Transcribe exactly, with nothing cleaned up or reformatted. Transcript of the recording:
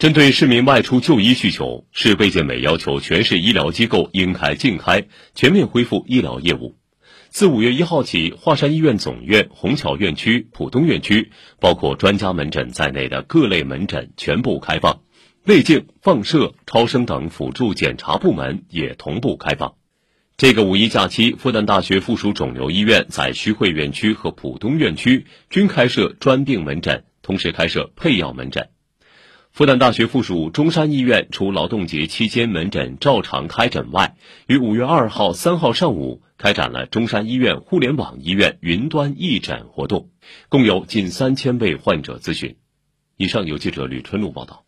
针对市民外出就医需求，市卫健委要求全市医疗机构应开尽开，全面恢复医疗业务。自五月一号起，华山医院总院、虹桥院区、浦东院区，包括专家门诊在内的各类门诊全部开放，胃镜、放射、超声等辅助检查部门也同步开放。这个五一假期，复旦大学附属肿瘤医院在徐汇院区和浦东院区均开设专病门诊，同时开设配药门诊。复旦大学附属中山医院除劳动节期间门诊照常开诊外，于五月二号、三号上午开展了中山医院互联网医院云端义诊活动，共有近三千位患者咨询。以上由记者吕春露报道。